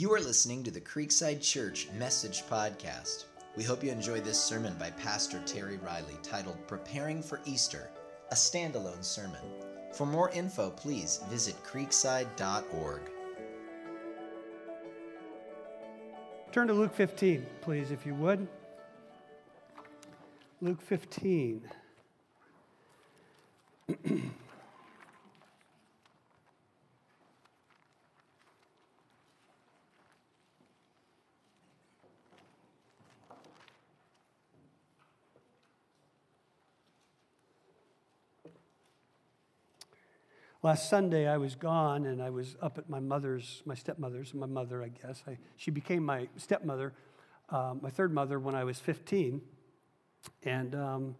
You are listening to the Creekside Church Message Podcast. We hope you enjoy this sermon by Pastor Terry Riley titled Preparing for Easter, a standalone sermon. For more info, please visit creekside.org. Turn to Luke 15, please, if you would. Luke 15. Last Sunday, I was gone, and I was up at my stepmother's, I guess. She became my stepmother, my third mother, when I was 15. And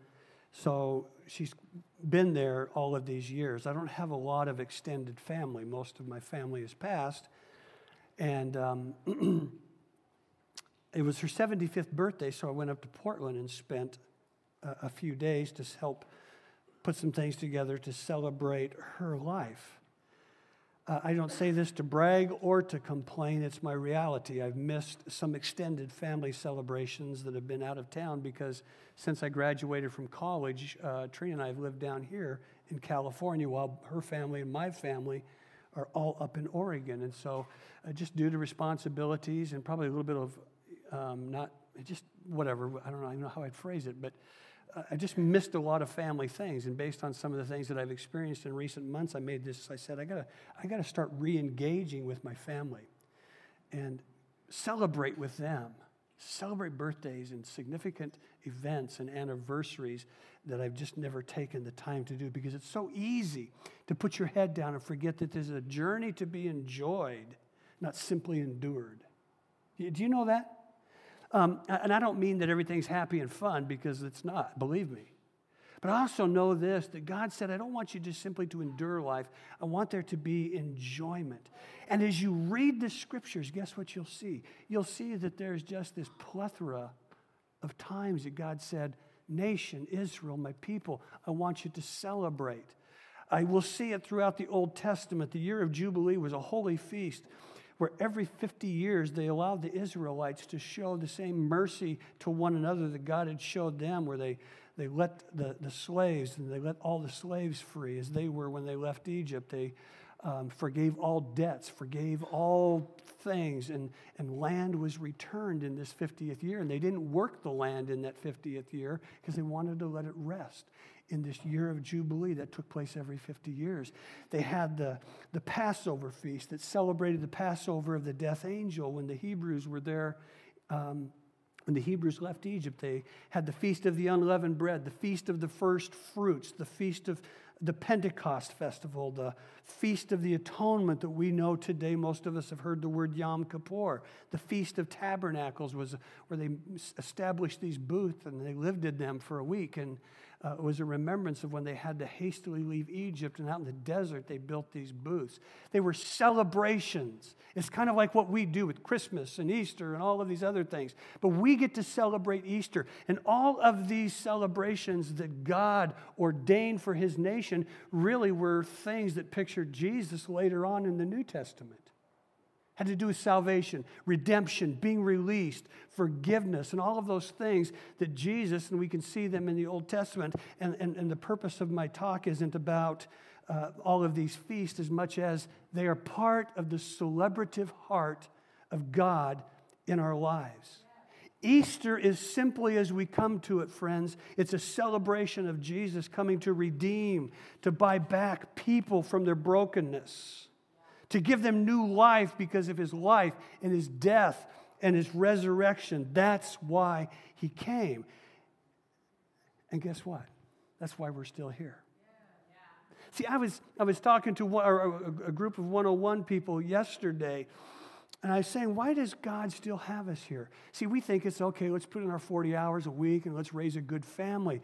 so she's been there all of these years. I don't have a lot of extended family. Most of my family is passed. And it was her 75th birthday, so I went up to Portland and spent a few days to help put some things together to celebrate her life. I don't say this to brag or to complain. It's my reality. I've missed some extended family celebrations that have been out of town because since I graduated from college, Trina and I have lived down here in California while her family and my family are all up in Oregon. And so just due to responsibilities and probably a little bit of I don't know how I'd phrase it, but I just missed a lot of family things, and based on some of the things that I've experienced in recent months, I said, I gotta start re-engaging with my family and celebrate with them, celebrate birthdays and significant events and anniversaries that I've just never taken the time to do because it's so easy to put your head down and forget that there's a journey to be enjoyed, not simply endured. Do you know that? And I don't mean that everything's happy and fun because it's not, believe me. But I also know this, that God said, I don't want you just simply to endure life. I want there to be enjoyment. And as you read the scriptures, guess what you'll see? You'll see that there's just this plethora of times that God said, nation, Israel, my people, I want you to celebrate. I will see it throughout the Old Testament. The year of Jubilee was a holy feast, where every 50 years they allowed the Israelites to show the same mercy to one another that God had showed them, where they let the slaves, and they let all the slaves free as they were when they left Egypt. They forgave all debts, forgave all things, and land was returned in this 50th year. And they didn't work the land in that 50th year because they wanted to let it rest in this year of Jubilee that took place every 50 years. They had the Passover feast that celebrated the Passover of the death angel when the Hebrews were there. When the Hebrews left Egypt, they had the Feast of the Unleavened Bread, the Feast of the First Fruits, the Feast of the Pentecost Festival, the Feast of the Atonement that we know today. Most of us have heard the word Yom Kippur. The Feast of Tabernacles was where they established these booths and they lived in them for a week. And it was a remembrance of when they had to hastily leave Egypt, and out in the desert they built these booths. They were celebrations. It's kind of like what we do with Christmas and Easter and all of these other things. But we get to celebrate Easter. And all of these celebrations that God ordained for his nation really were things that pictured Jesus later on in the New Testament. Had to do with salvation, redemption, being released, forgiveness, and all of those things that Jesus, and we can see them in the Old Testament, and the purpose of my talk isn't about all of these feasts as much as they are part of the celebrative heart of God in our lives. Easter is simply, as we come to it, friends, it's a celebration of Jesus coming to redeem, to buy back people from their brokenness, to give them new life because of his life and his death and his resurrection. That's why he came. And guess what? That's why we're still here. Yeah. See, I was talking to a group of 101 people yesterday, and I was saying, why does God still have us here? See, we think it's, okay, let's put in our 40 hours a week and let's raise a good family.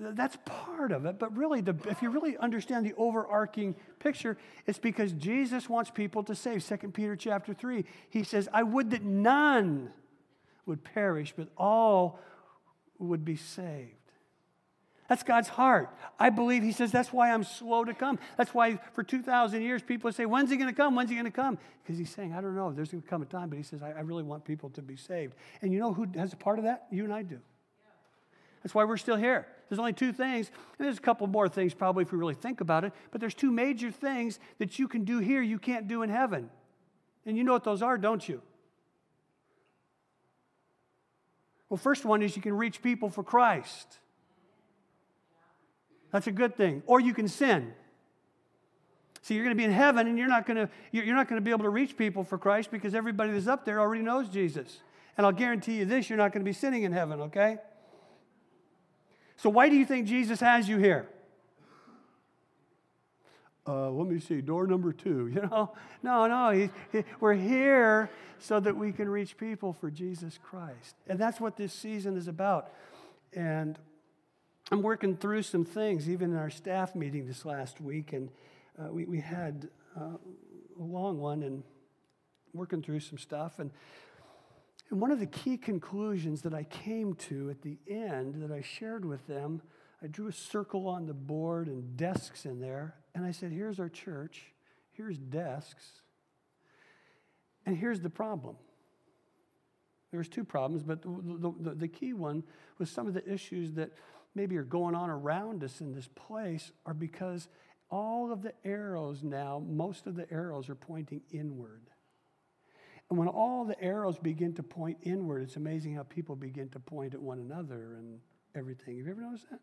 That's part of it, but really, if you really understand the overarching picture, it's because Jesus wants people to save. 2 Peter chapter 3, he says, I would that none would perish, but all would be saved. That's God's heart. I believe he says, that's why I'm slow to come. That's why for 2,000 years people say, when's he going to come? When's he going to come? Because he's saying, I don't know. There's going to come a time, but he says, I really want people to be saved. And you know who has a part of that? You and I do. That's why we're still here. There's only two things, and there's a couple more things probably if we really think about it, but there's two major things that you can do here you can't do in heaven. And you know what those are, don't you? Well, first one is you can reach people for Christ. That's a good thing. Or you can sin. See, you're going to be in heaven, and you're not going to be able to reach people for Christ because everybody that's up there already knows Jesus. And I'll guarantee you this, you're not going to be sinning in heaven, okay? So why do you think Jesus has you here? Let me see, door number 2, you know? No, we're here so that we can reach people for Jesus Christ. And that's what this season is about. And I'm working through some things, even in our staff meeting this last week, and we had a long one and working through some stuff. And one of the key conclusions that I came to at the end that I shared with them, I drew a circle on the board and desks in there, and I said, here's our church, here's desks, and here's the problem. There was two problems, but the key one was some of the issues that maybe are going on around us in this place are because all of the arrows now, most of the arrows are pointing inward. And when all the arrows begin to point inward, it's amazing how people begin to point at one another and everything. Have you ever noticed that?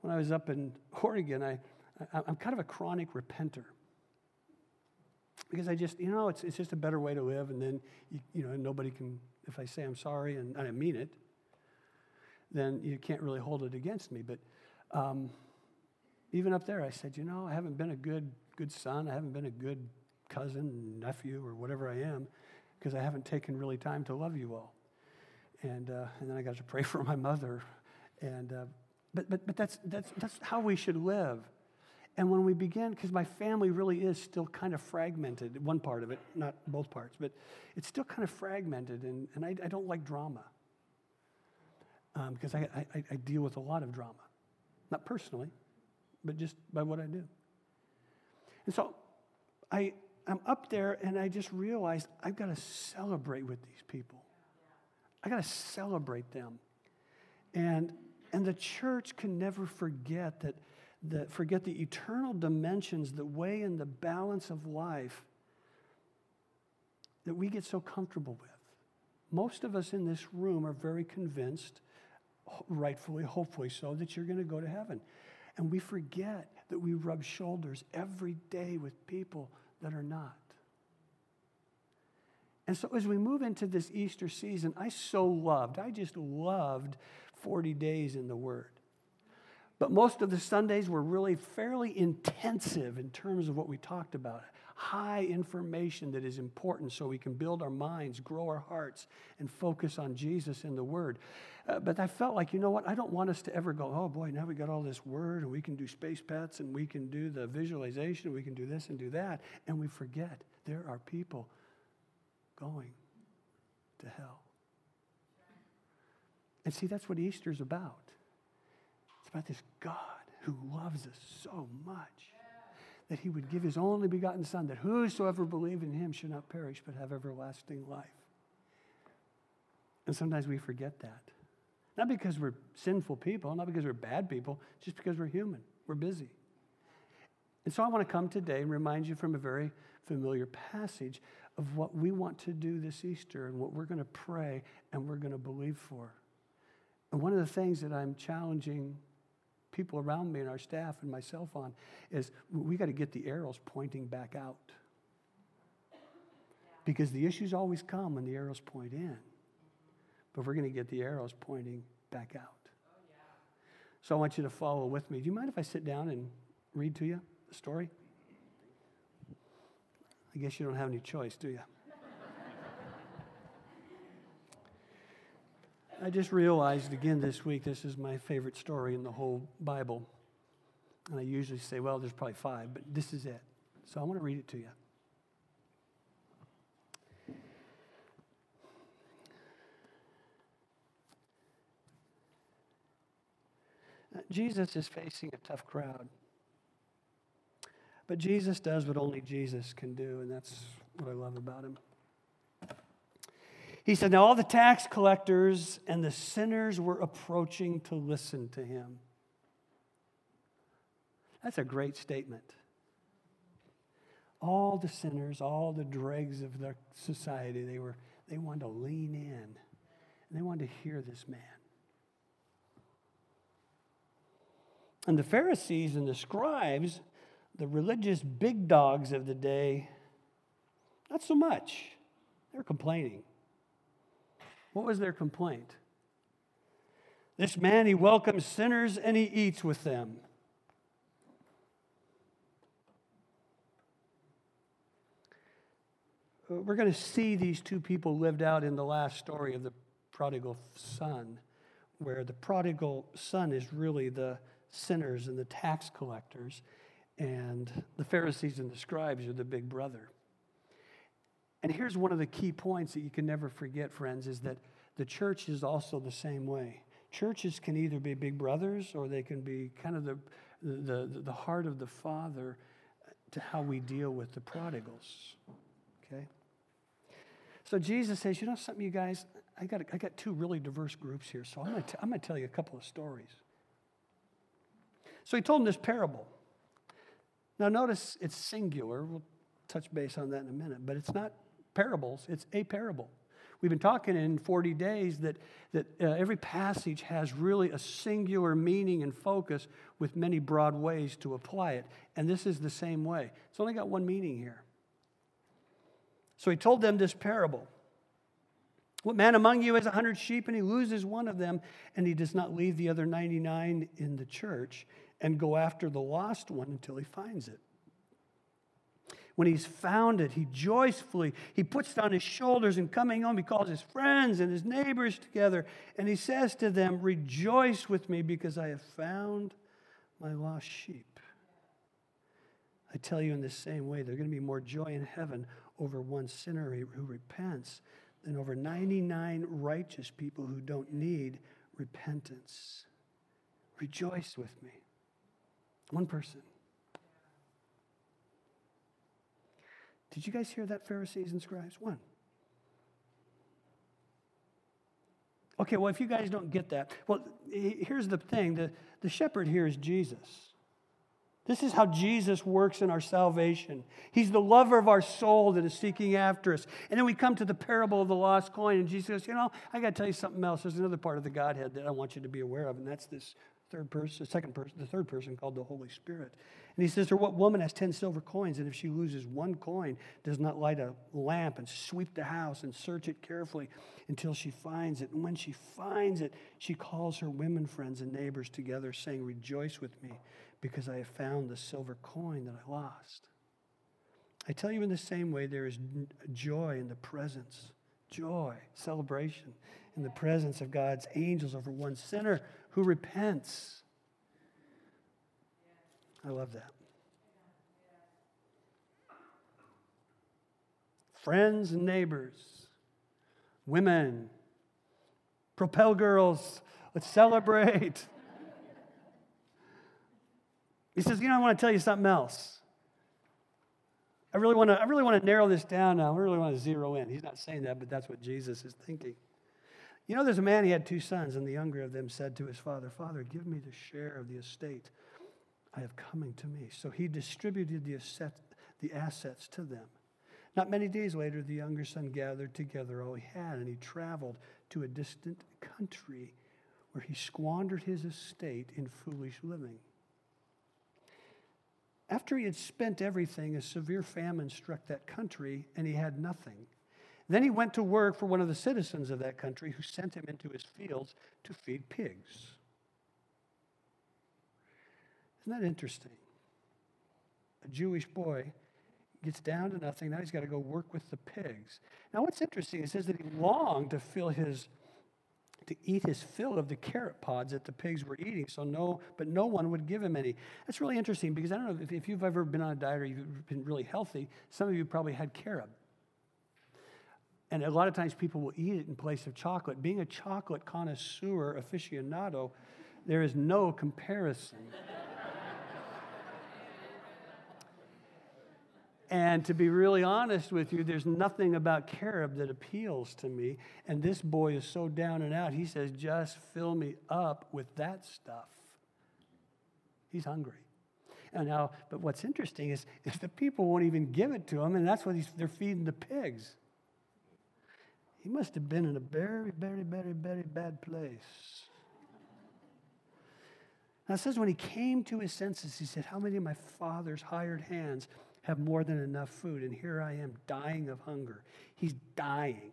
When I was up in Oregon, I'm kind of a chronic repenter. Because I just, it's just a better way to live, and then, nobody can, if I say I'm sorry and I mean it, then you can't really hold it against me. But even up there, I said, I haven't been a good son. I haven't been a good cousin, nephew, or whatever I am, because I haven't taken really time to love you all. And then I got to pray for my mother. But that's how we should live. And when we begin, because my family really is still kind of fragmented, one part of it, not both parts, but it's still kind of fragmented, and I don't like drama. Because I deal with a lot of drama. Not personally, but just by what I do. And so I'm up there, and I just realized I've got to celebrate with these people. I got to celebrate them. And the church can never forget forget the eternal dimensions that weigh in the balance of life that we get so comfortable with. Most of us in this room are very convinced, rightfully, hopefully so, that you're going to go to heaven. And we forget that we rub shoulders every day with people that are not. And so as we move into this Easter season, I just loved 40 days in the Word. But most of the Sundays were really fairly intensive in terms of what we talked about. High information that is important so we can build our minds, grow our hearts, and focus on Jesus and the Word. But I felt like, I don't want us to ever go, oh boy, now we got all this Word, and we can do space pets, and we can do the visualization, and we can do this and do that, and we forget there are people going to hell. And see, that's what Easter's about. It's about this God who loves us so much that he would give his only begotten Son, that whosoever believed in him should not perish but have everlasting life. And sometimes we forget that. Not because we're sinful people, not because we're bad people, just because we're human. We're busy. And so I want to come today and remind you from a very familiar passage of what we want to do this Easter and what we're going to pray and we're going to believe for. And one of the things that I'm challenging people around me and our staff and myself on is we got to get the arrows pointing back out. Because the issues always come when the arrows point in. But we're going to get the arrows pointing back out. So I want you to follow with me. Do you mind if I sit down and read to you the story? I guess you don't have any choice, do you? I just realized again this week, this is my favorite story in the whole Bible. And I usually say, well, there's probably 5, but this is it. So I want to read it to you. Jesus is facing a tough crowd. But Jesus does what only Jesus can do, and that's what I love about him. He said, now all the tax collectors and the sinners were approaching to listen to him. That's a great statement. All the sinners, all the dregs of their society, they wanted to lean in, and they wanted to hear this man. And the Pharisees and the scribes, the religious big dogs of the day, not so much. They're complaining. What was their complaint? This man, he welcomes sinners and he eats with them. We're going to see these two people lived out in the last story of the prodigal son, where the prodigal son is really the sinners and the tax collectors, and the Pharisees and the scribes are the big brother. And here's one of the key points that you can never forget, friends, is that the church is also the same way. Churches can either be big brothers or they can be kind of the heart of the Father to how we deal with the prodigals. Okay? So Jesus says, you know something, you guys? I got two really diverse groups here, so I'm going to tell you a couple of stories. So he told them this parable. Now notice it's singular. We'll touch base on that in a minute. But it's not parables. It's a parable. We've been talking in 40 days that every passage has really a singular meaning and focus with many broad ways to apply it. And this is the same way. It's only got one meaning here. So he told them this parable. What man among you has 100 sheep, and he loses one of them, and he does not leave the other 99 in the church and go after the lost one until he finds it? When he's found it, he joyfully, he puts it on his shoulders, and coming home, he calls his friends and his neighbors together, and he says to them, rejoice with me because I have found my lost sheep. I tell you in the same way, there's going to be more joy in heaven over one sinner who repents and over 99 righteous people who don't need repentance. Rejoice with me. One person. Did you guys hear that, Pharisees and scribes? One. Okay, well, if you guys don't get that, well, here's the thing. The shepherd here is Jesus. This is how Jesus works in our salvation. He's the lover of our soul that is seeking after us. And then we come to the parable of the lost coin, and Jesus goes, you know, I got to tell you something else. There's another part of the Godhead that I want you to be aware of, and that's this the third person called the Holy Spirit. And he says, or what woman has 10 silver coins, and if she loses one coin, does not light a lamp and sweep the house and search it carefully until she finds it? And when she finds it, she calls her women friends and neighbors together, saying, rejoice with me, because I have found the silver coin that I lost. I tell you in the same way, there is joy in the presence, joy, celebration in the presence of God's angels over one sinner who repents. I love that. Friends and neighbors, women, propel girls, let's celebrate. He says, you know, I want to tell you something else. I really want to narrow this down now. I really want to zero in. He's not saying that, but that's what Jesus is thinking. You know, there's a man, he had two sons, and the younger of them said to his father, Father, give me the share of the estate I have coming to me. So he distributed the assets to them. Not many days later, the younger son gathered together all he had, and he traveled to a distant country where he squandered his estate in foolish living. After he had spent everything, a severe famine struck that country, and he had nothing. Then he went to work for one of the citizens of that country, who sent him into his fields to feed pigs. Isn't that interesting? A Jewish boy gets down to nothing. Now he's got to go work with the pigs. Now what's interesting, it says that he longed to eat his fill of the carrot pods that the pigs were eating, but no one would give him any. That's really interesting, because I don't know if you've ever been on a diet or you've been really healthy, some of you probably had carob. And a lot of times people will eat it in place of chocolate. Being a chocolate connoisseur aficionado, There is no comparison. And to be really honest with you, there's nothing about Carib that appeals to me. And this boy is so down and out. He says, just fill me up with that stuff. He's hungry. And now, but what's interesting is the people won't even give it to him, and that's what they're feeding the pigs. He must have been in a very, very, very, very bad place. Now it says when he came to his senses, he said, how many of my father's hired hands have more than enough food? And here I am dying of hunger. He's dying.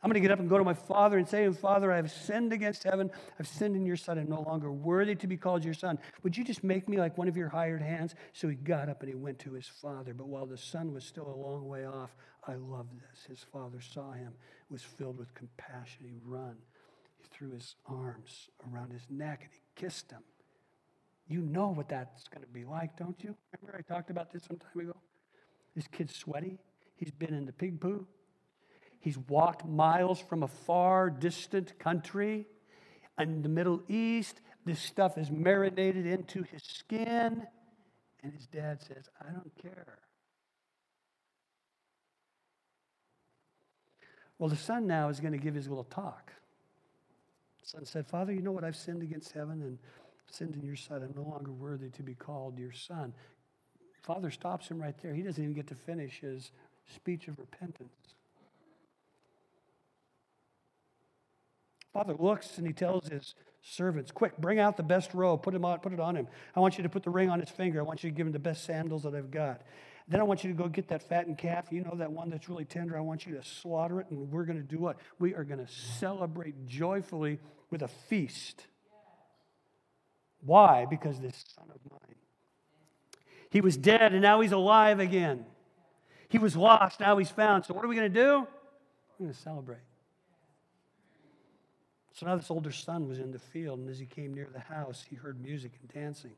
I'm going to get up and go to my father and say to him, Father, I have sinned against heaven. I've sinned in your sight. I'm no longer worthy to be called your son. Would you just make me like one of your hired hands? So he got up and he went to his father. But while the son was still a long way off, I love this. His father saw him, was filled with compassion. He ran. He threw his arms around his neck and he kissed him. You know what that's going to be like, don't you? Remember I talked about this some time ago? This kid's sweaty. He's been in the pig poo. He's walked miles from a far distant country in the Middle East. This stuff is marinated into his skin. And his dad says, I don't care. Well, the son now is going to give his little talk. The son said, Father, you know what? I've sinned against heaven and sinned in your sight. I'm no longer worthy to be called your son. Father stops him right there. He doesn't even get to finish his speech of repentance. Father looks and he tells his servants, quick, bring out the best robe, put it on him. I want you to put the ring on his finger. I want you to give him the best sandals that I've got. Then I want you to go get that fattened calf, you know, that one that's really tender. I want you to slaughter it, and we're going to do what? We are going to celebrate joyfully with a feast. Why? Because this son of mine, he was dead and now he's alive again. He was lost, now he's found. So what are we going to do? We're going to celebrate. So now this older son was in the field, and as he came near the house, he heard music and dancing.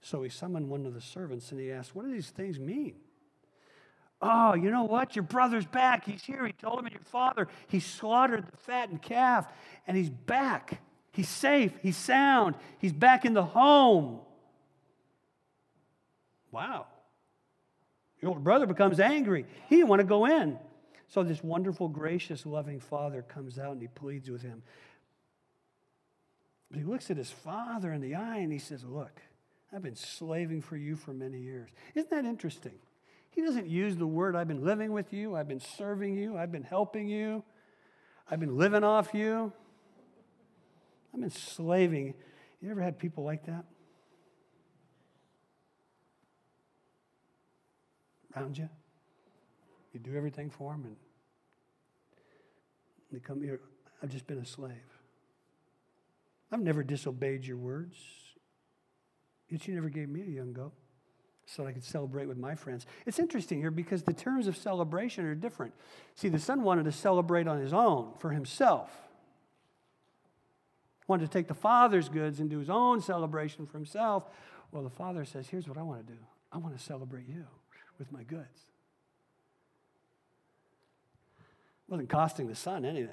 So he summoned one of the servants, and he asked, what do these things mean? Oh, you know what? Your brother's back. He's here. He told him, and your father, he slaughtered the fattened calf, and he's back. He's safe. He's sound. He's back in the home. Wow. Your older brother becomes angry. He didn't want to go in. So this wonderful, gracious, loving father comes out, and he pleads with him. But he looks at his father in the eye and he says, look, I've been slaving for you for many years. Isn't that interesting? He doesn't use the word, I've been living with you, I've been serving you, I've been helping you, I've been living off you. I've been slaving. You ever had people like that? Around you? You do everything for them and they come here, I've just been a slave. I've never disobeyed your words. Yet you never gave me a young goat so that I could celebrate with my friends. It's interesting here because the terms of celebration are different. See, the son wanted to celebrate on his own, for himself. He wanted to take the father's goods and do his own celebration for himself. Well, the father says, here's what I want to do. I want to celebrate you with my goods. It wasn't costing the son anything.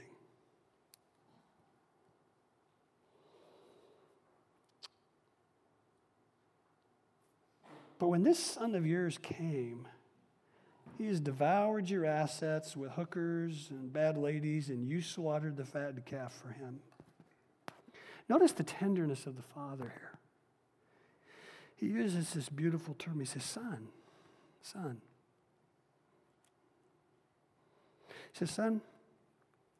But when this son of yours came, he has devoured your assets with hookers and bad ladies, and you slaughtered the fattened calf for him. Notice the tenderness of the father here. He uses this beautiful term. He says, son, son. He says, son,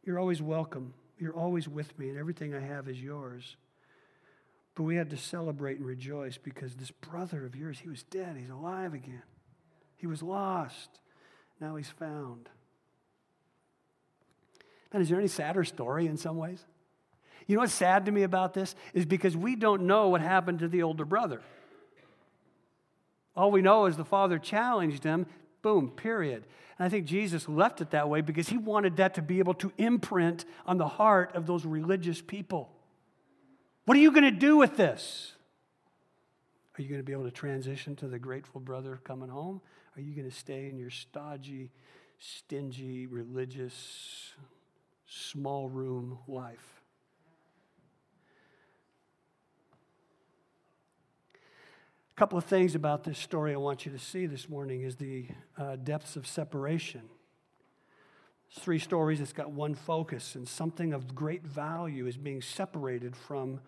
you're always welcome. You're always with me, and everything I have is yours. But we had to celebrate and rejoice because this brother of yours, he was dead. He's alive again. He was lost. Now he's found. Man, is there any sadder story in some ways? You know what's sad to me about this is because we don't know what happened to the older brother. All we know is the father challenged him. Boom, period. And I think Jesus left it that way because he wanted that to be able to imprint on the heart of those religious people. What are you going to do with this? Are you going to be able to transition to the grateful brother coming home? Are you going to stay in your stodgy, stingy, religious, small room life? A couple of things about this story I want you to see this morning is the depths of separation. It's three stories, it's got one focus, and something of great value is being separated from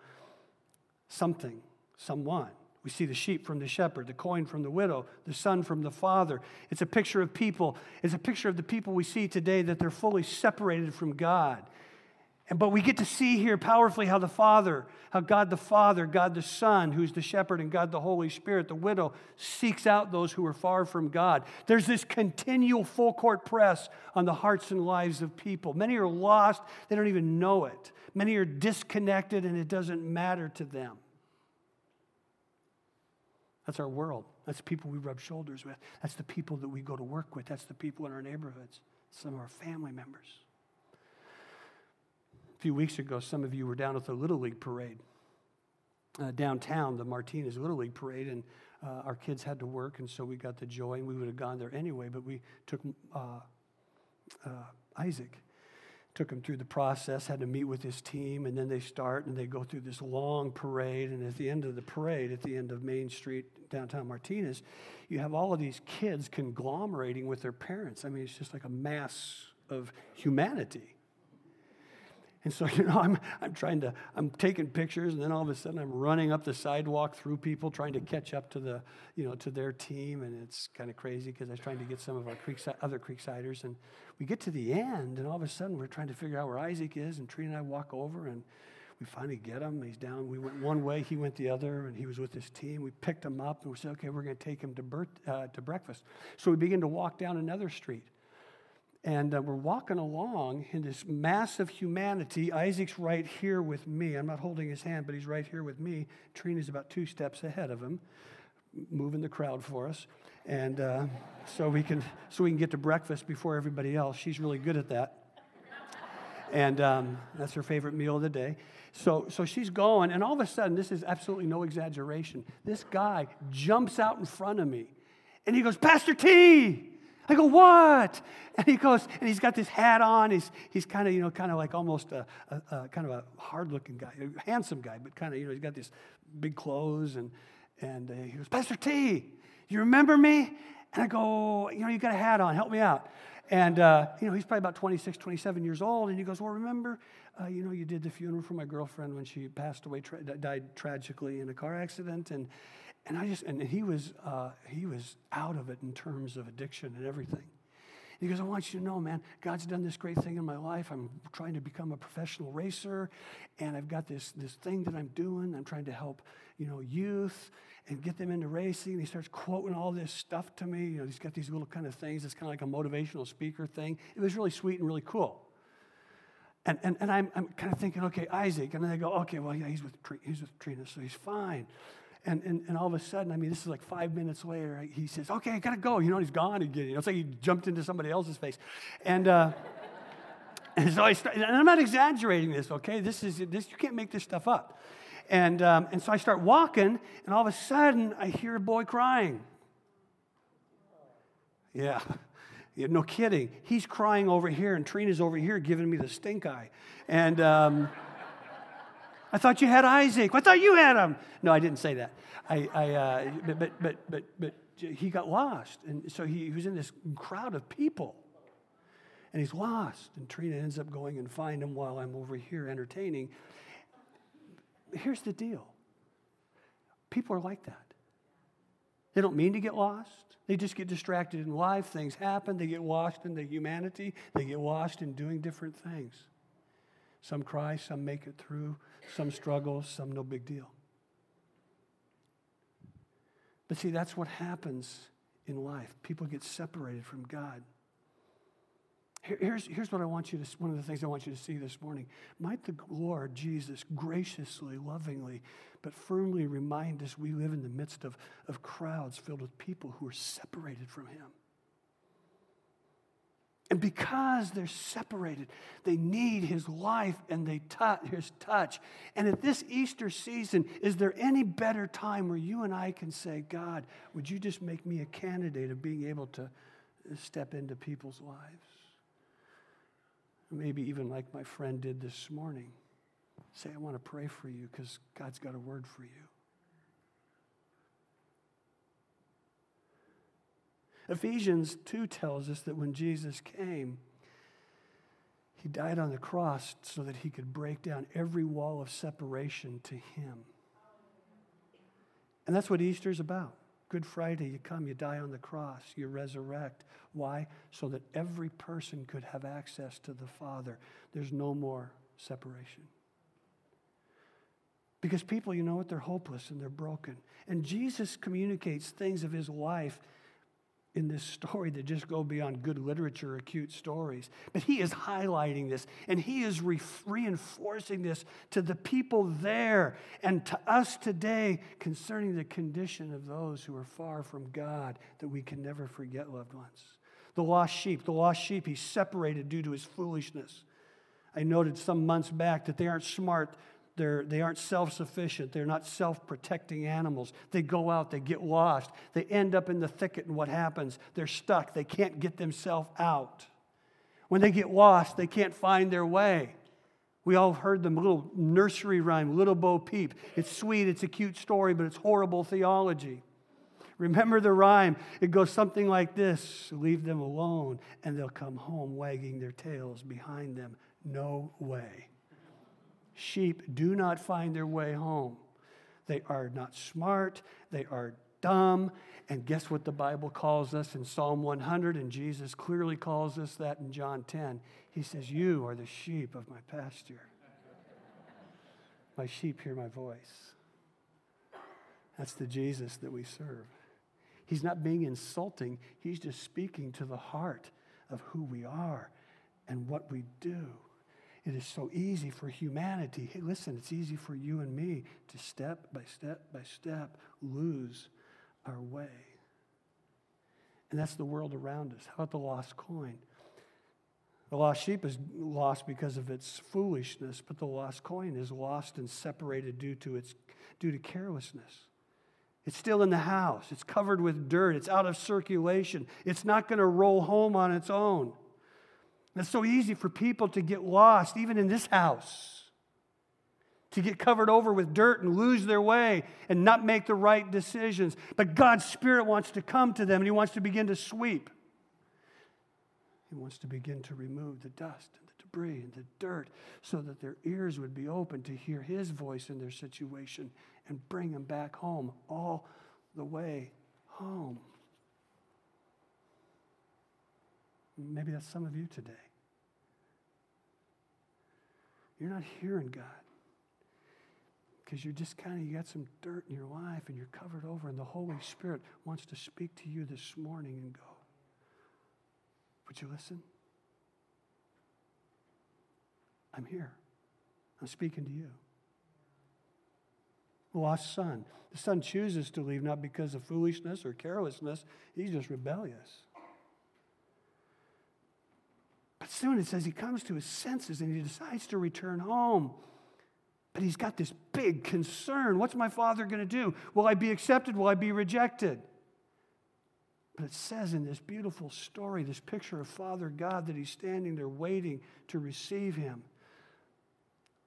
something, someone. We see the sheep from the shepherd, the coin from the widow, the son from the father. It's a picture of people. It's a picture of the people we see today that they're fully separated from God. But we get to see here powerfully how the Father, how God the Father, God the Son, who's the shepherd, and God the Holy Spirit, the widow, seeks out those who are far from God. There's this continual full court press on the hearts and lives of people. Many are lost. They don't even know it. Many are disconnected, and it doesn't matter to them. That's our world. That's the people we rub shoulders with. That's the people that we go to work with. That's the people in our neighborhoods, some of our family members. A few weeks ago, some of you were down at the Little League Parade, downtown, the Martinez Little League Parade, and our kids had to work, and so we got to join. We would have gone there anyway, but we took Isaac, took him through the process, had to meet with his team, and then they start, and they go through this long parade, and at the end of the parade, at the end of Main Street, downtown Martinez, you have all of these kids conglomerating with their parents. I mean, it's just like a mass of humanity. And so, you know, I'm taking pictures, and then all of a sudden I'm running up the sidewalk through people trying to catch up to the, you know, to their team, and it's kind of crazy because I was trying to get some of our other Creeksiders, and we get to the end, and all of a sudden we're trying to figure out where Isaac is, and Trina and I walk over, and we finally get him. He's down. We went one way, he went the other, and he was with his team. We picked him up, and we said, okay, we're going to take him to breakfast. So we begin to walk down another street. And we're walking along in this mass of humanity. Isaac's right here with me. I'm not holding his hand, but he's right here with me. Trina's about 2 steps ahead of him, moving the crowd for us, and so we can get to breakfast before everybody else. She's really good at that, and that's her favorite meal of the day. So she's going, and all of a sudden, this is absolutely no exaggeration. This guy jumps out in front of me, and he goes, "Pastor T." I go, "What?" And he goes, and he's got this hat on. He's kind of, you know, like almost a kind of a hard-looking guy, a handsome guy, but kind of, you know, he's got these big clothes. And he goes, "Pastor T, you remember me?" And I go, "You know, you got a hat on. Help me out." And, you know, he's probably about 26, 27 years old. And he goes, "Well, remember, you know, you did the funeral for my girlfriend when she passed away, died tragically in a car accident." And he was out of it in terms of addiction and everything. And he goes, "I want you to know, man, God's done this great thing in my life. I'm trying to become a professional racer, and I've got this thing that I'm doing. I'm trying to help, you know, youth and get them into racing." And he starts quoting all this stuff to me. You know, he's got these little kind of things. It's kind of like a motivational speaker thing. It was really sweet and really cool. And I'm kind of thinking, okay, Isaac. And then I go, okay, well, yeah, he's with Trina, so he's fine. And all of a sudden, I mean, this is like 5 minutes later, he says, "Okay, I got to go." You know, he's gone again. You know, it's like he jumped into somebody else's face. And so I start, and I'm not exaggerating this, okay? This you can't make this stuff up. And so I start walking, and all of a sudden, I hear a boy crying. Yeah, no kidding. He's crying over here, and Trina's over here giving me the stink eye. And... "I thought you had Isaac. I thought you had him." No, I didn't say that. But he got lost, and so he was in this crowd of people, and he's lost. And Trina ends up going and find him while I'm over here entertaining. Here's the deal. People are like that. They don't mean to get lost. They just get distracted in life. Things happen. They get lost in the humanity. They get lost in doing different things. Some cry, some make it through, some struggle, some no big deal. But see, that's what happens in life. People get separated from God. Here's what I want you to, one of the things I want you to see this morning. Might the Lord Jesus graciously, lovingly, but firmly remind us we live in the midst of crowds filled with people who are separated from Him. And because they're separated, they need His life and they His touch. And at this Easter season, is there any better time where you and I can say, "God, would you just make me a candidate of being able to step into people's lives?" Maybe even like my friend did this morning, say, "I want to pray for you because God's got a word for you." Ephesians 2 tells us that when Jesus came, he died on the cross so that he could break down every wall of separation to him. And that's what Easter's about. Good Friday, you come, you die on the cross, you resurrect. Why? So that every person could have access to the Father. There's no more separation. Because people, you know what? They're hopeless and they're broken. And Jesus communicates things of his life in this story that just go beyond good literature or cute stories. But he is highlighting this, and he is reinforcing this to the people there and to us today concerning the condition of those who are far from God, that we can never forget, loved ones. The lost sheep, he's separated due to his foolishness. I noted some months back that they aren't smart. They aren't self-sufficient. They're not self-protecting animals. They go out. They get lost. They end up in the thicket, and what happens? They're stuck. They can't get themselves out. When they get lost, they can't find their way. We all heard the little nursery rhyme, Little Bo Peep. It's sweet. It's a cute story, but it's horrible theology. Remember the rhyme. It goes something like this. Leave them alone, and they'll come home wagging their tails behind them. No way. Sheep do not find their way home. They are not smart. They are dumb. And guess what the Bible calls us in Psalm 100? And Jesus clearly calls us that in John 10. He says, you are the sheep of my pasture. My sheep hear my voice. That's the Jesus that we serve. He's not being insulting. He's just speaking to the heart of who we are and what we do. It is so easy for humanity. Hey, listen, it's easy for you and me to step by step by step lose our way. And that's the world around us. How about the lost coin? The lost sheep is lost because of its foolishness, but the lost coin is lost and separated due to carelessness. It's still in the house. It's covered with dirt. It's out of circulation. It's not going to roll home on its own. It's so easy for people to get lost, even in this house, to get covered over with dirt and lose their way and not make the right decisions. But God's Spirit wants to come to them, and he wants to begin to sweep. He wants to begin to remove the dust and the debris and the dirt so that their ears would be open to hear his voice in their situation and bring them back home, all the way home. Maybe that's some of you today. You're not hearing God because you're just you got some dirt in your life and you're covered over, and the Holy Spirit wants to speak to you this morning and go, would you listen? I'm here. I'm speaking to you. Lost son. The son chooses to leave not because of foolishness or carelessness. He's just rebellious. But soon it says he comes to his senses and he decides to return home. But he's got this big concern. What's my father going to do? Will I be accepted? Will I be rejected? But it says in this beautiful story, this picture of Father God, that he's standing there waiting to receive him.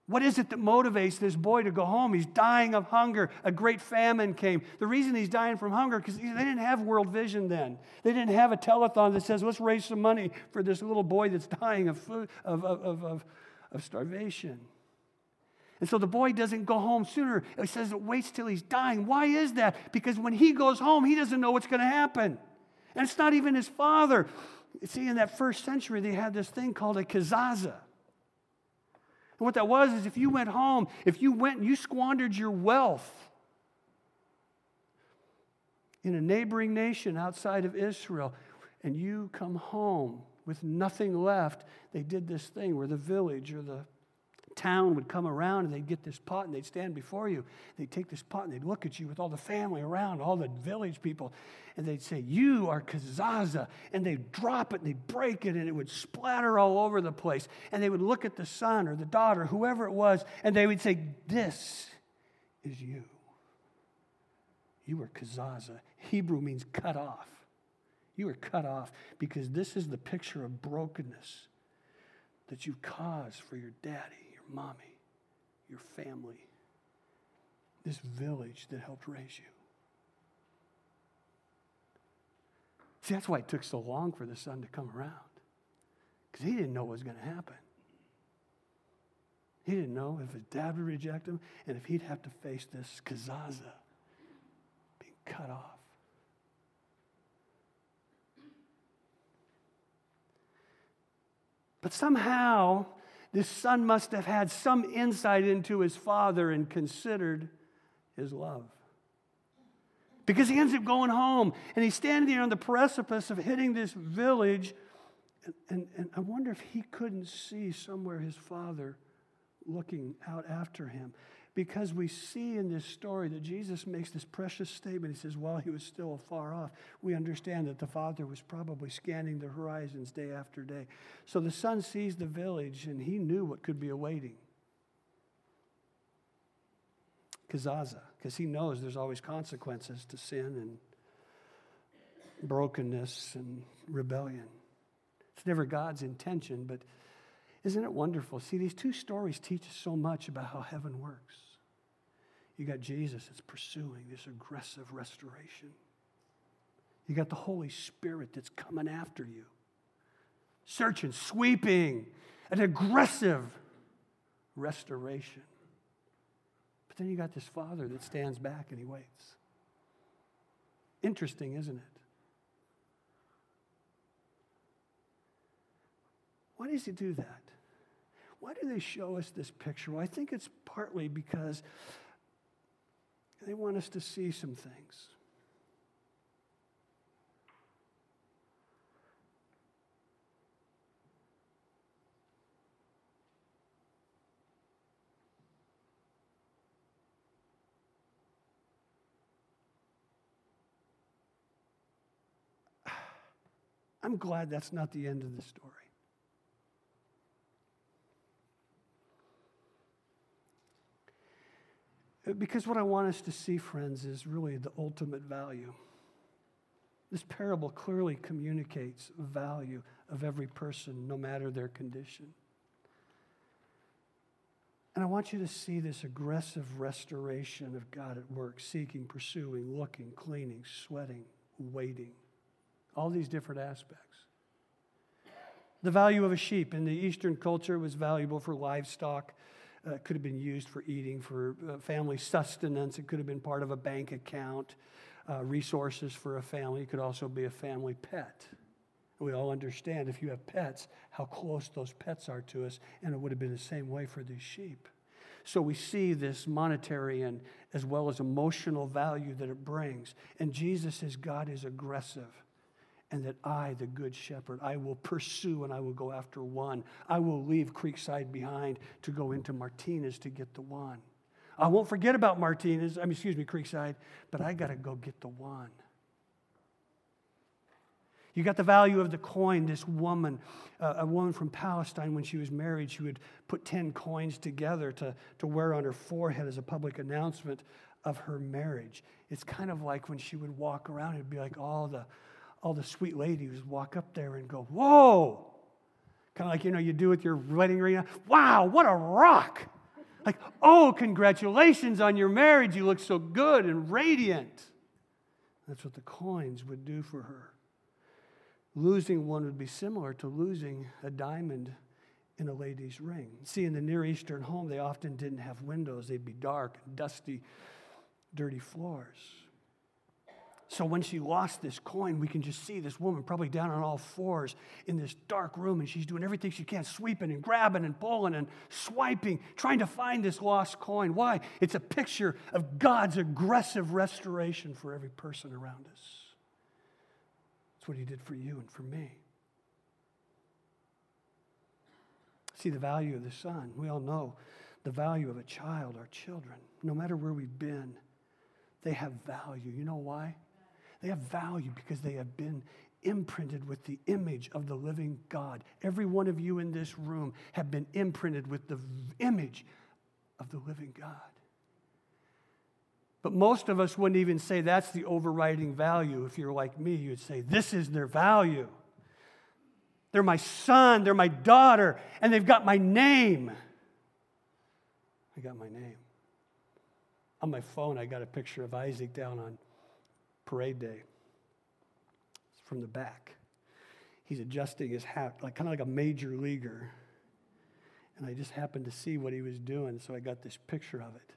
What is it that motivates this boy to go home? He's dying of hunger. A great famine came. The reason he's dying from hunger, because they didn't have World Vision then. They didn't have a telethon that says, let's raise some money for this little boy that's dying of food, of starvation. And so the boy doesn't go home sooner. It says it waits till he's dying. Why is that? Because when he goes home, he doesn't know what's going to happen. And it's not even his father. See, in that first century, they had this thing called a kizaza. And what that was is if you went and you squandered your wealth in a neighboring nation outside of Israel, and you come home with nothing left, they did this thing where the village or the town would come around and they'd get this pot and they'd stand before you. They'd take this pot and they'd look at you with all the family around, all the village people, and they'd say, you are kizaza. And they'd drop it and they'd break it and it would splatter all over the place. And they would look at the son or the daughter, whoever it was, and they would say, this is you. You are kizaza. Hebrew means cut off. You are cut off because this is the picture of brokenness that you caused for your daddy, mommy, your family, this village that helped raise you. See, that's why it took so long for the son to come around, because he didn't know what was going to happen. He didn't know if his dad would reject him and if he'd have to face this kazaza, being cut off. But somehow, this son must have had some insight into his father and considered his love. Because he ends up going home, and he's standing there on the precipice of hitting this village, and I wonder if he couldn't see somewhere his father looking out after him. Because we see in this story that Jesus makes this precious statement. He says, while he was still afar off, we understand that the father was probably scanning the horizons day after day. So the son sees the village, and he knew what could be awaiting. Kazaza, because he knows there's always consequences to sin and brokenness and rebellion. It's never God's intention, but isn't it wonderful? See, these two stories teach us so much about how heaven works. You got Jesus that's pursuing this aggressive restoration. You got the Holy Spirit that's coming after you, searching, sweeping, an aggressive restoration. But then you got this father that stands back and he waits. Interesting, isn't it? Why does he do that? Why do they show us this picture? Well, I think it's partly because they want us to see some things. I'm glad that's not the end of the story. Because what I want us to see, friends, is really the ultimate value. This parable clearly communicates value of every person, no matter their condition. And I want you to see this aggressive restoration of God at work, seeking, pursuing, looking, cleaning, sweating, waiting. All these different aspects. The value of a sheep in the Eastern culture was valuable for livestock. It could have been used for eating, for family sustenance. It could have been part of a bank account, resources for a family. It could also be a family pet. We all understand if you have pets, how close those pets are to us, and it would have been the same way for these sheep. So we see this monetary and as well as emotional value that it brings. And Jesus says God is aggressive, and that I, the good shepherd, I will pursue and I will go after one. I will leave Creekside behind to go into Martinez to get the one. I won't forget about Creekside, but I got to go get the one. You got the value of the coin. This woman, a woman from Palestine, when she was married, she would put 10 coins together to wear on her forehead as a public announcement of her marriage. It's kind of like when she would walk around, it'd be like all the sweet ladies walk up there and go, whoa! Kind of like, you do with your wedding ring. Wow, what a rock! Like, oh, congratulations on your marriage. You look so good and radiant. That's what the coins would do for her. Losing one would be similar to losing a diamond in a lady's ring. See, in the Near Eastern home, they often didn't have windows. They'd be dark, dusty, dirty floors. So when she lost this coin, we can just see this woman probably down on all fours in this dark room, and she's doing everything she can, sweeping and grabbing and pulling and swiping, trying to find this lost coin. Why? It's a picture of God's aggressive restoration for every person around us. That's what he did for you and for me. See, the value of the son. We all know the value of a child, our children. No matter where we've been, they have value. You know why? They have value because they have been imprinted with the image of the living God. Every one of you in this room have been imprinted with the image of the living God. But most of us wouldn't even say that's the overriding value. If you're like me, you'd say, this is their value. They're my son, they're my daughter, and they've got my name. I got my name. On my phone, I got a picture of Isaac down on parade day from the back. He's adjusting his hat, like kind of like a major leaguer. And I just happened to see what he was doing, so I got this picture of it.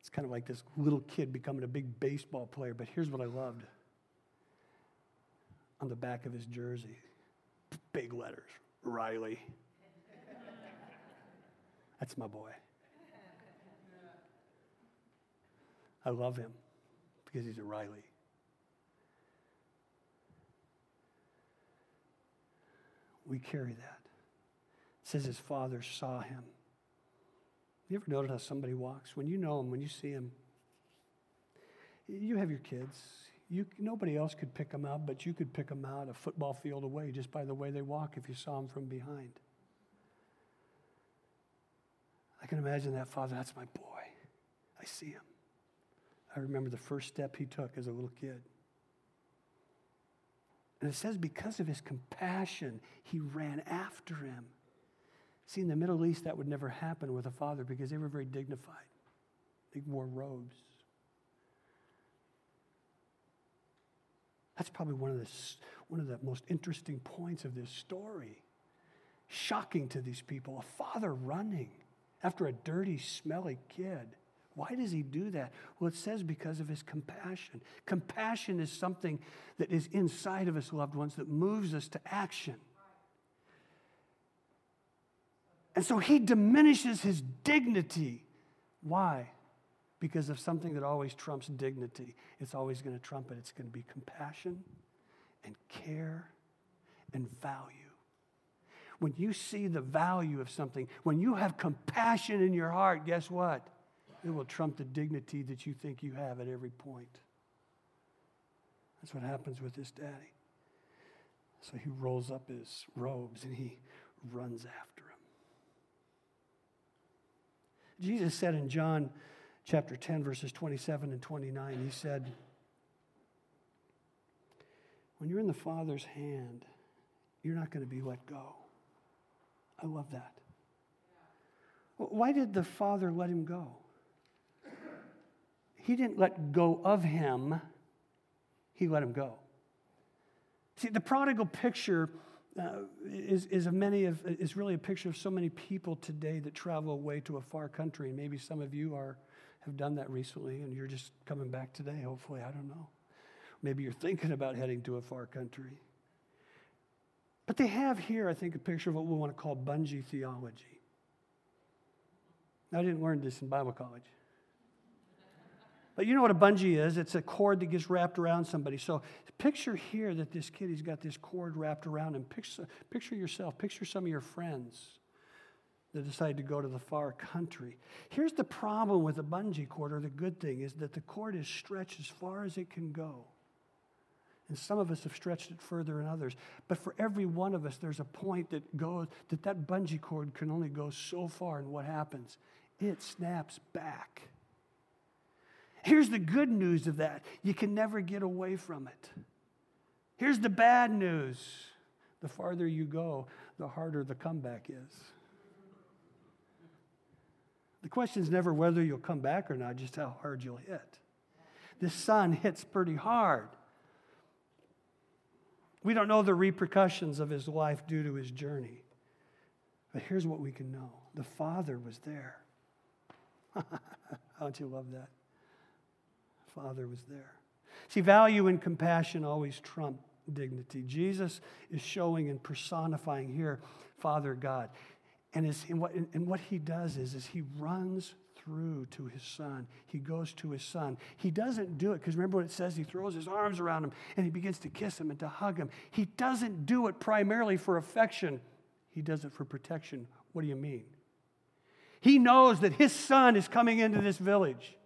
It's kind of like this little kid becoming a big baseball player, but here's what I loved. On the back of his jersey, big letters, Riley. That's my boy. I love him because he's a Riley. We carry that. It says his father saw him. You ever notice how somebody walks? When you know him, when you see him, you have your kids. Nobody else could pick them out, but you could pick them out a football field away just by the way they walk if you saw them from behind. I can imagine that father, that's my boy. I see him. I remember the first step he took as a little kid. And it says because of his compassion, he ran after him. See, in the Middle East, that would never happen with a father because they were very dignified. They wore robes. That's probably one of the most interesting points of this story. Shocking to these people, a father running after a dirty, smelly kid. Why does he do that? Well, it says because of his compassion. Compassion is something that is inside of us, loved ones, that moves us to action. And so he diminishes his dignity. Why? Because of something that always trumps dignity. It's always going to trump it. It's going to be compassion and care and value. When you see the value of something, when you have compassion in your heart, guess what? It will trump the dignity that you think you have at every point. That's what happens with this daddy. So he rolls up his robes and he runs after him. Jesus said in John chapter 10, verses 27 and 29, he said, when you're in the Father's hand, you're not going to be let go. I love that. Why did the Father let him go? He didn't let go of him. He let him go. See, the prodigal picture is really a picture of so many people today that travel away to a far country. And maybe some of you have done that recently, and you're just coming back today, hopefully. I don't know. Maybe you're thinking about heading to a far country. But they have here, I think, a picture of what we want to call bungee theology. Now, I didn't learn this in Bible college. But you know what a bungee is? It's a cord that gets wrapped around somebody. So picture here that this kid, he's got this cord wrapped around him. Picture yourself. Picture some of your friends that decide to go to the far country. Here's the problem with a bungee cord, or the good thing, is that the cord is stretched as far as it can go. And some of us have stretched it further than others. But for every one of us, there's a point that goes, that bungee cord can only go so far, and what happens? It snaps back. Here's the good news of that. You can never get away from it. Here's the bad news. The farther you go, the harder the comeback is. The question is never whether you'll come back or not, just how hard you'll hit. This son hits pretty hard. We don't know the repercussions of his life due to his journey. But here's what we can know. The Father was there. Don't you love that? Father was there. See, value and compassion always trump dignity. Jesus is showing and personifying here Father God. And what he does is he runs through to his son. He goes to his son. He doesn't do it, because remember what it says, he throws his arms around him and he begins to kiss him and to hug him. He doesn't do it primarily for affection. He does it for protection. What do you mean? He knows that his son is coming into this village.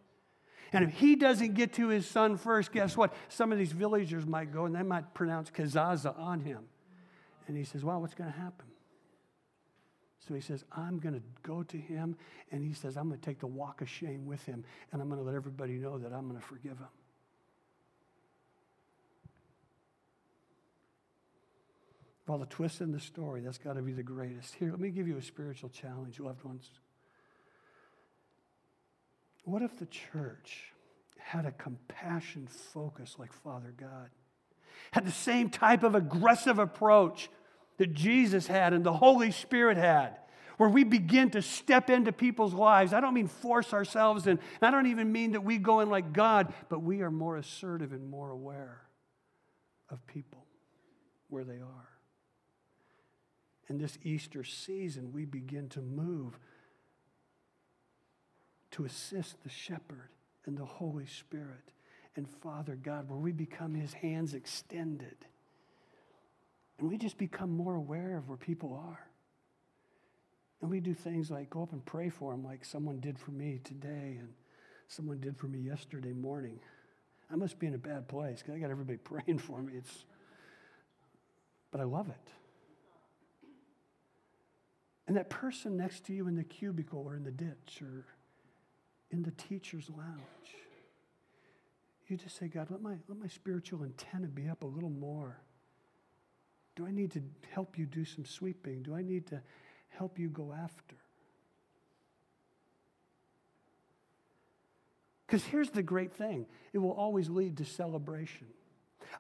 And if he doesn't get to his son first, guess what? Some of these villagers might go and they might pronounce kazaza on him. And he says, well, what's going to happen? So he says, I'm going to go to him. And he says, I'm going to take the walk of shame with him. And I'm going to let everybody know that I'm going to forgive him. Of all the twists in the story, that's got to be the greatest. Here, let me give you a spiritual challenge, loved ones. What if the church had a compassion focus like Father God? had the same type of aggressive approach that Jesus had and the Holy Spirit had, where we begin to step into people's lives. I don't mean force ourselves in, and I don't even mean that we go in like God, but we are more assertive and more aware of people where they are. And this Easter season, we begin to move to assist the shepherd and the Holy Spirit and Father God, where we become His hands extended. And we just become more aware of where people are. And we do things like go up and pray for them, like someone did for me today and someone did for me yesterday morning. I must be in a bad place because I got everybody praying for me. But I love it. And that person next to you in the cubicle or in the ditch or in the teacher's lounge, you just say, God, let my spiritual antenna be up a little more. Do I need to help you do some sweeping? Do I need to help you go after? Because here's the great thing. It will always lead to celebration.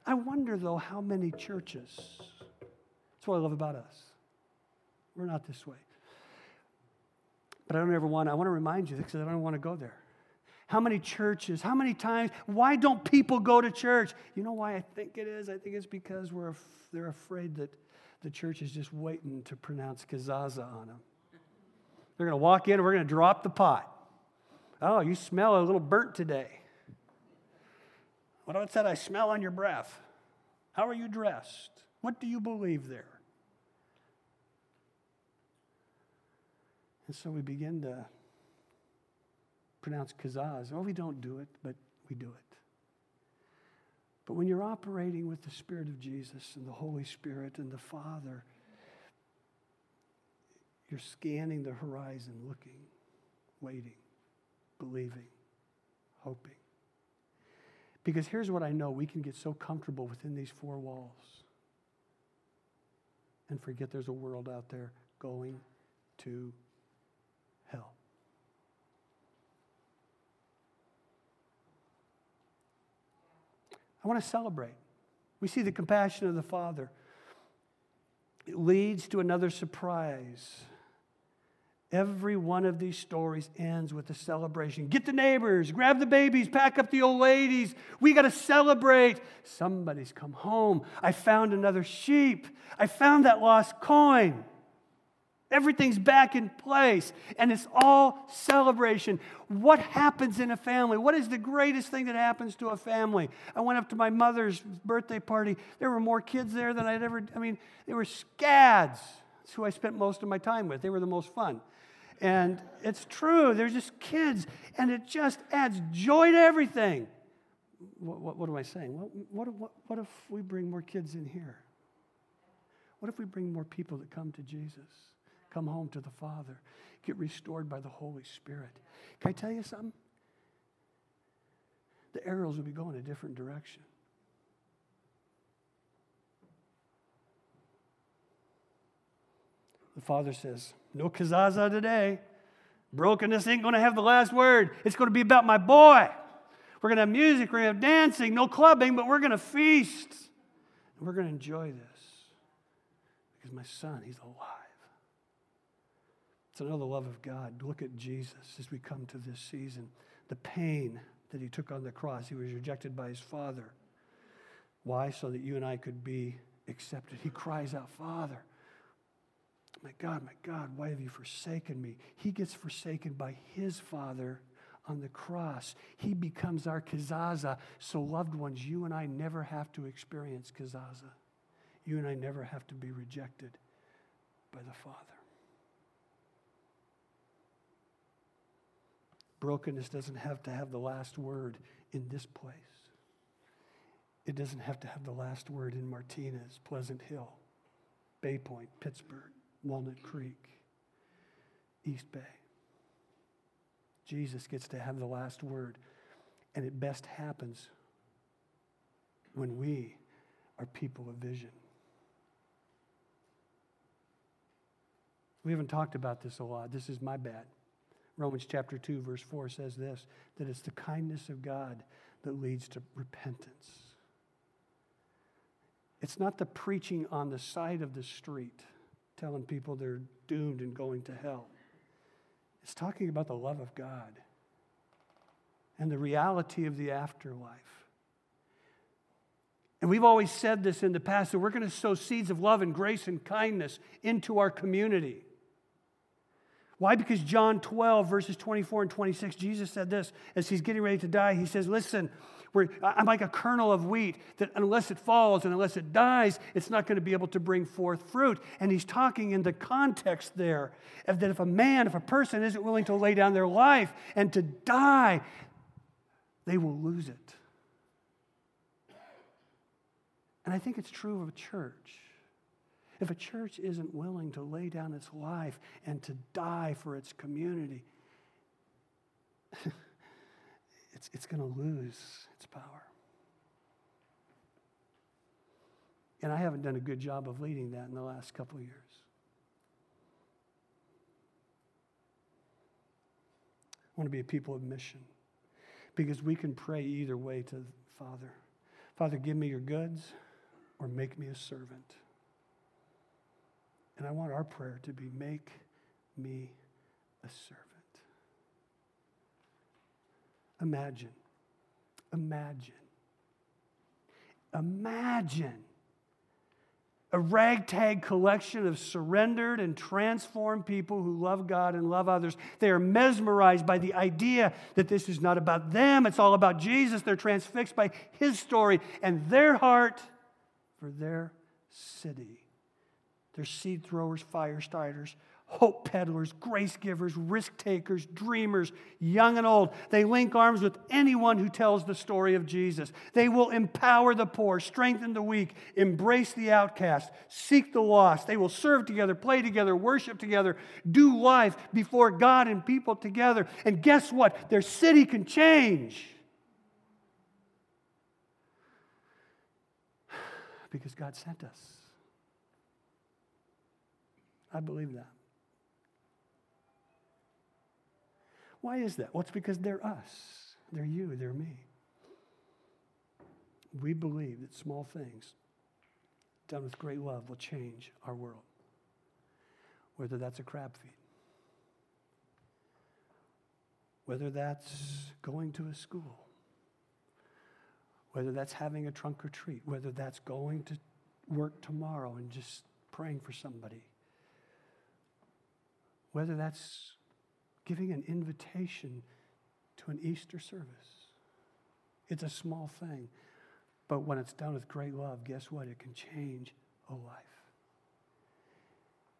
I wonder, though, how many churches, that's what I love about us. We're not this way. But I want to remind you, because I don't want to go there. How many churches, how many times, why don't people go to church? You know why I think it is? I think it's because they're afraid that the church is just waiting to pronounce kazaza on them. They're going to walk in and we're going to drop the pot. Oh, you smell a little burnt today. What's that I smell on your breath? How are you dressed? What do you believe there? And so we begin to pronounce kazaz. Well, we don't do it, but we do it. But when you're operating with the Spirit of Jesus and the Holy Spirit and the Father, you're scanning the horizon, looking, waiting, believing, hoping. Because here's what I know. We can get so comfortable within these four walls and forget there's a world out there going to hell. I want to celebrate. We see the compassion of the Father. It leads to another surprise. Every one of these stories ends with a celebration. Get the neighbors, grab the babies, pack up the old ladies. We got to celebrate. Somebody's come home. I found another sheep. I found that lost coin. Everything's back in place, and it's all celebration. What happens in a family? What is the greatest thing that happens to a family? I went up to my mother's birthday party. There were more kids there than they were scads. That's who I spent most of my time with. They were the most fun. And it's true. They're just kids, and it just adds joy to everything. What am I saying? What if we bring more kids in here? What if we bring more people that come to Jesus? Come home to the Father. Get restored by the Holy Spirit. Can I tell you something? The arrows will be going a different direction. The Father says, no kazaza today. Brokenness ain't going to have the last word. It's going to be about my boy. We're going to have music. We're going to have dancing. No clubbing, but we're going to feast. And we're going to enjoy this. Because my son, he's alive. To know the love of God. Look at Jesus as we come to this season. The pain that He took on the cross. He was rejected by His Father. Why? So that you and I could be accepted. He cries out, Father, my God, why have you forsaken me? He gets forsaken by His Father on the cross. He becomes our kazaza. So loved ones, you and I never have to experience kazaza. You and I never have to be rejected by the Father. Brokenness doesn't have to have the last word in this place. It doesn't have to have the last word in Martinez, Pleasant Hill, Bay Point, Pittsburgh, Walnut Creek, East Bay. Jesus gets to have the last word, and it best happens when we are people of vision. We haven't talked about this a lot. This is my bad. Romans chapter 2, verse 4 says this, that it's the kindness of God that leads to repentance. It's not the preaching on the side of the street telling people they're doomed and going to hell. It's talking about the love of God and the reality of the afterlife. And we've always said this in the past, that we're going to sow seeds of love and grace and kindness into our community. Why? Because John 12, verses 24 and 26, Jesus said this as he's getting ready to die. He says, listen, I'm like a kernel of wheat that unless it falls and unless it dies, it's not going to be able to bring forth fruit. And he's talking in the context there of that if a person isn't willing to lay down their life and to die, they will lose it. And I think it's true of a church. If a church isn't willing to lay down its life and to die for its community, it's going to lose its power. And I haven't done a good job of leading that in the last couple of years. I want to be a people of mission because we can pray either way to Father. Father, give me your goods, or make me a servant. And I want our prayer to be, make me a servant. Imagine a ragtag collection of surrendered and transformed people who love God and love others. They are mesmerized by the idea that this is not about them. It's all about Jesus. They're transfixed by his story and their heart for their city. They're seed throwers, fire starters, hope peddlers, grace givers, risk takers, dreamers, young and old. They link arms with anyone who tells the story of Jesus. They will empower the poor, strengthen the weak, embrace the outcast, seek the lost. They will serve together, play together, worship together, do life before God and people together. And guess what? Their city can change. Because God sent us. I believe that. Why is that? Well, it's because they're us. They're you. They're me. We believe that small things done with great love will change our world, whether that's a crab feed, whether that's going to a school, whether that's having a trunk or treat, whether that's going to work tomorrow and just praying for somebody, whether that's giving an invitation to an Easter service. It's a small thing, but when it's done with great love, guess what? It can change a life.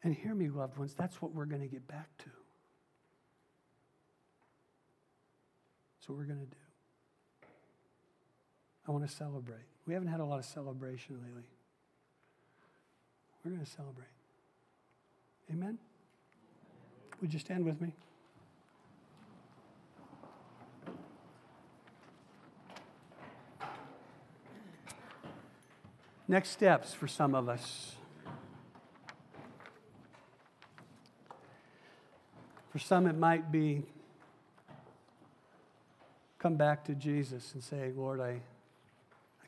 And hear me, loved ones, that's what we're going to get back to. That's what we're going to do. I want to celebrate. We haven't had a lot of celebration lately. We're going to celebrate. Amen? Would you stand with me? Next steps for some of us. For some, it might be come back to Jesus and say, Lord, I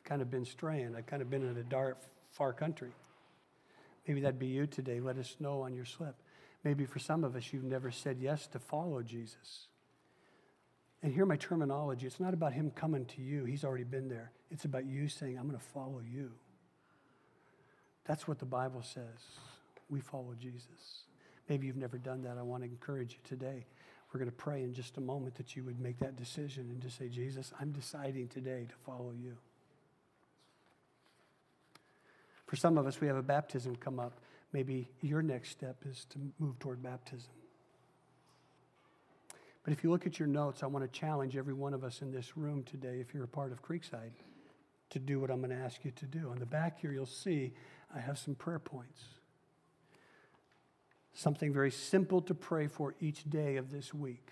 kind of been straying. I kind of been in a dark, far country. Maybe that'd be you today. Let us know on your slip. Maybe for some of us, you've never said yes to follow Jesus. And hear my terminology. It's not about him coming to you. He's already been there. It's about you saying, I'm going to follow you. That's what the Bible says. We follow Jesus. Maybe you've never done that. I want to encourage you today. We're going to pray in just a moment that you would make that decision and just say, Jesus, I'm deciding today to follow you. For some of us, we have a baptism come up. Maybe your next step is to move toward baptism. But if you look at your notes, I want to challenge every one of us in this room today, if you're a part of Creekside, to do what I'm going to ask you to do. On the back here, you'll see I have some prayer points. Something very simple to pray for each day of this week.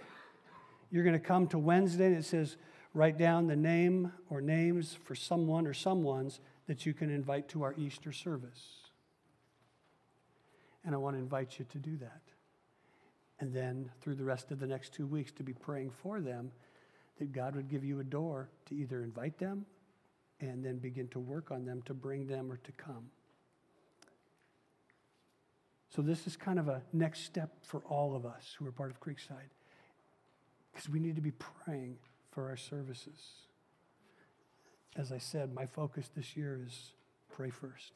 You're going to come to Wednesday, and it says, write down the name or names for someone or someones that you can invite to our Easter service. And I want to invite you to do that. And then through the rest of the next 2 weeks to be praying for them, that God would give you a door to either invite them and then begin to work on them to bring them or to come. So this is kind of a next step for all of us who are part of Creekside, because we need to be praying for our services. As I said, my focus this year is pray first.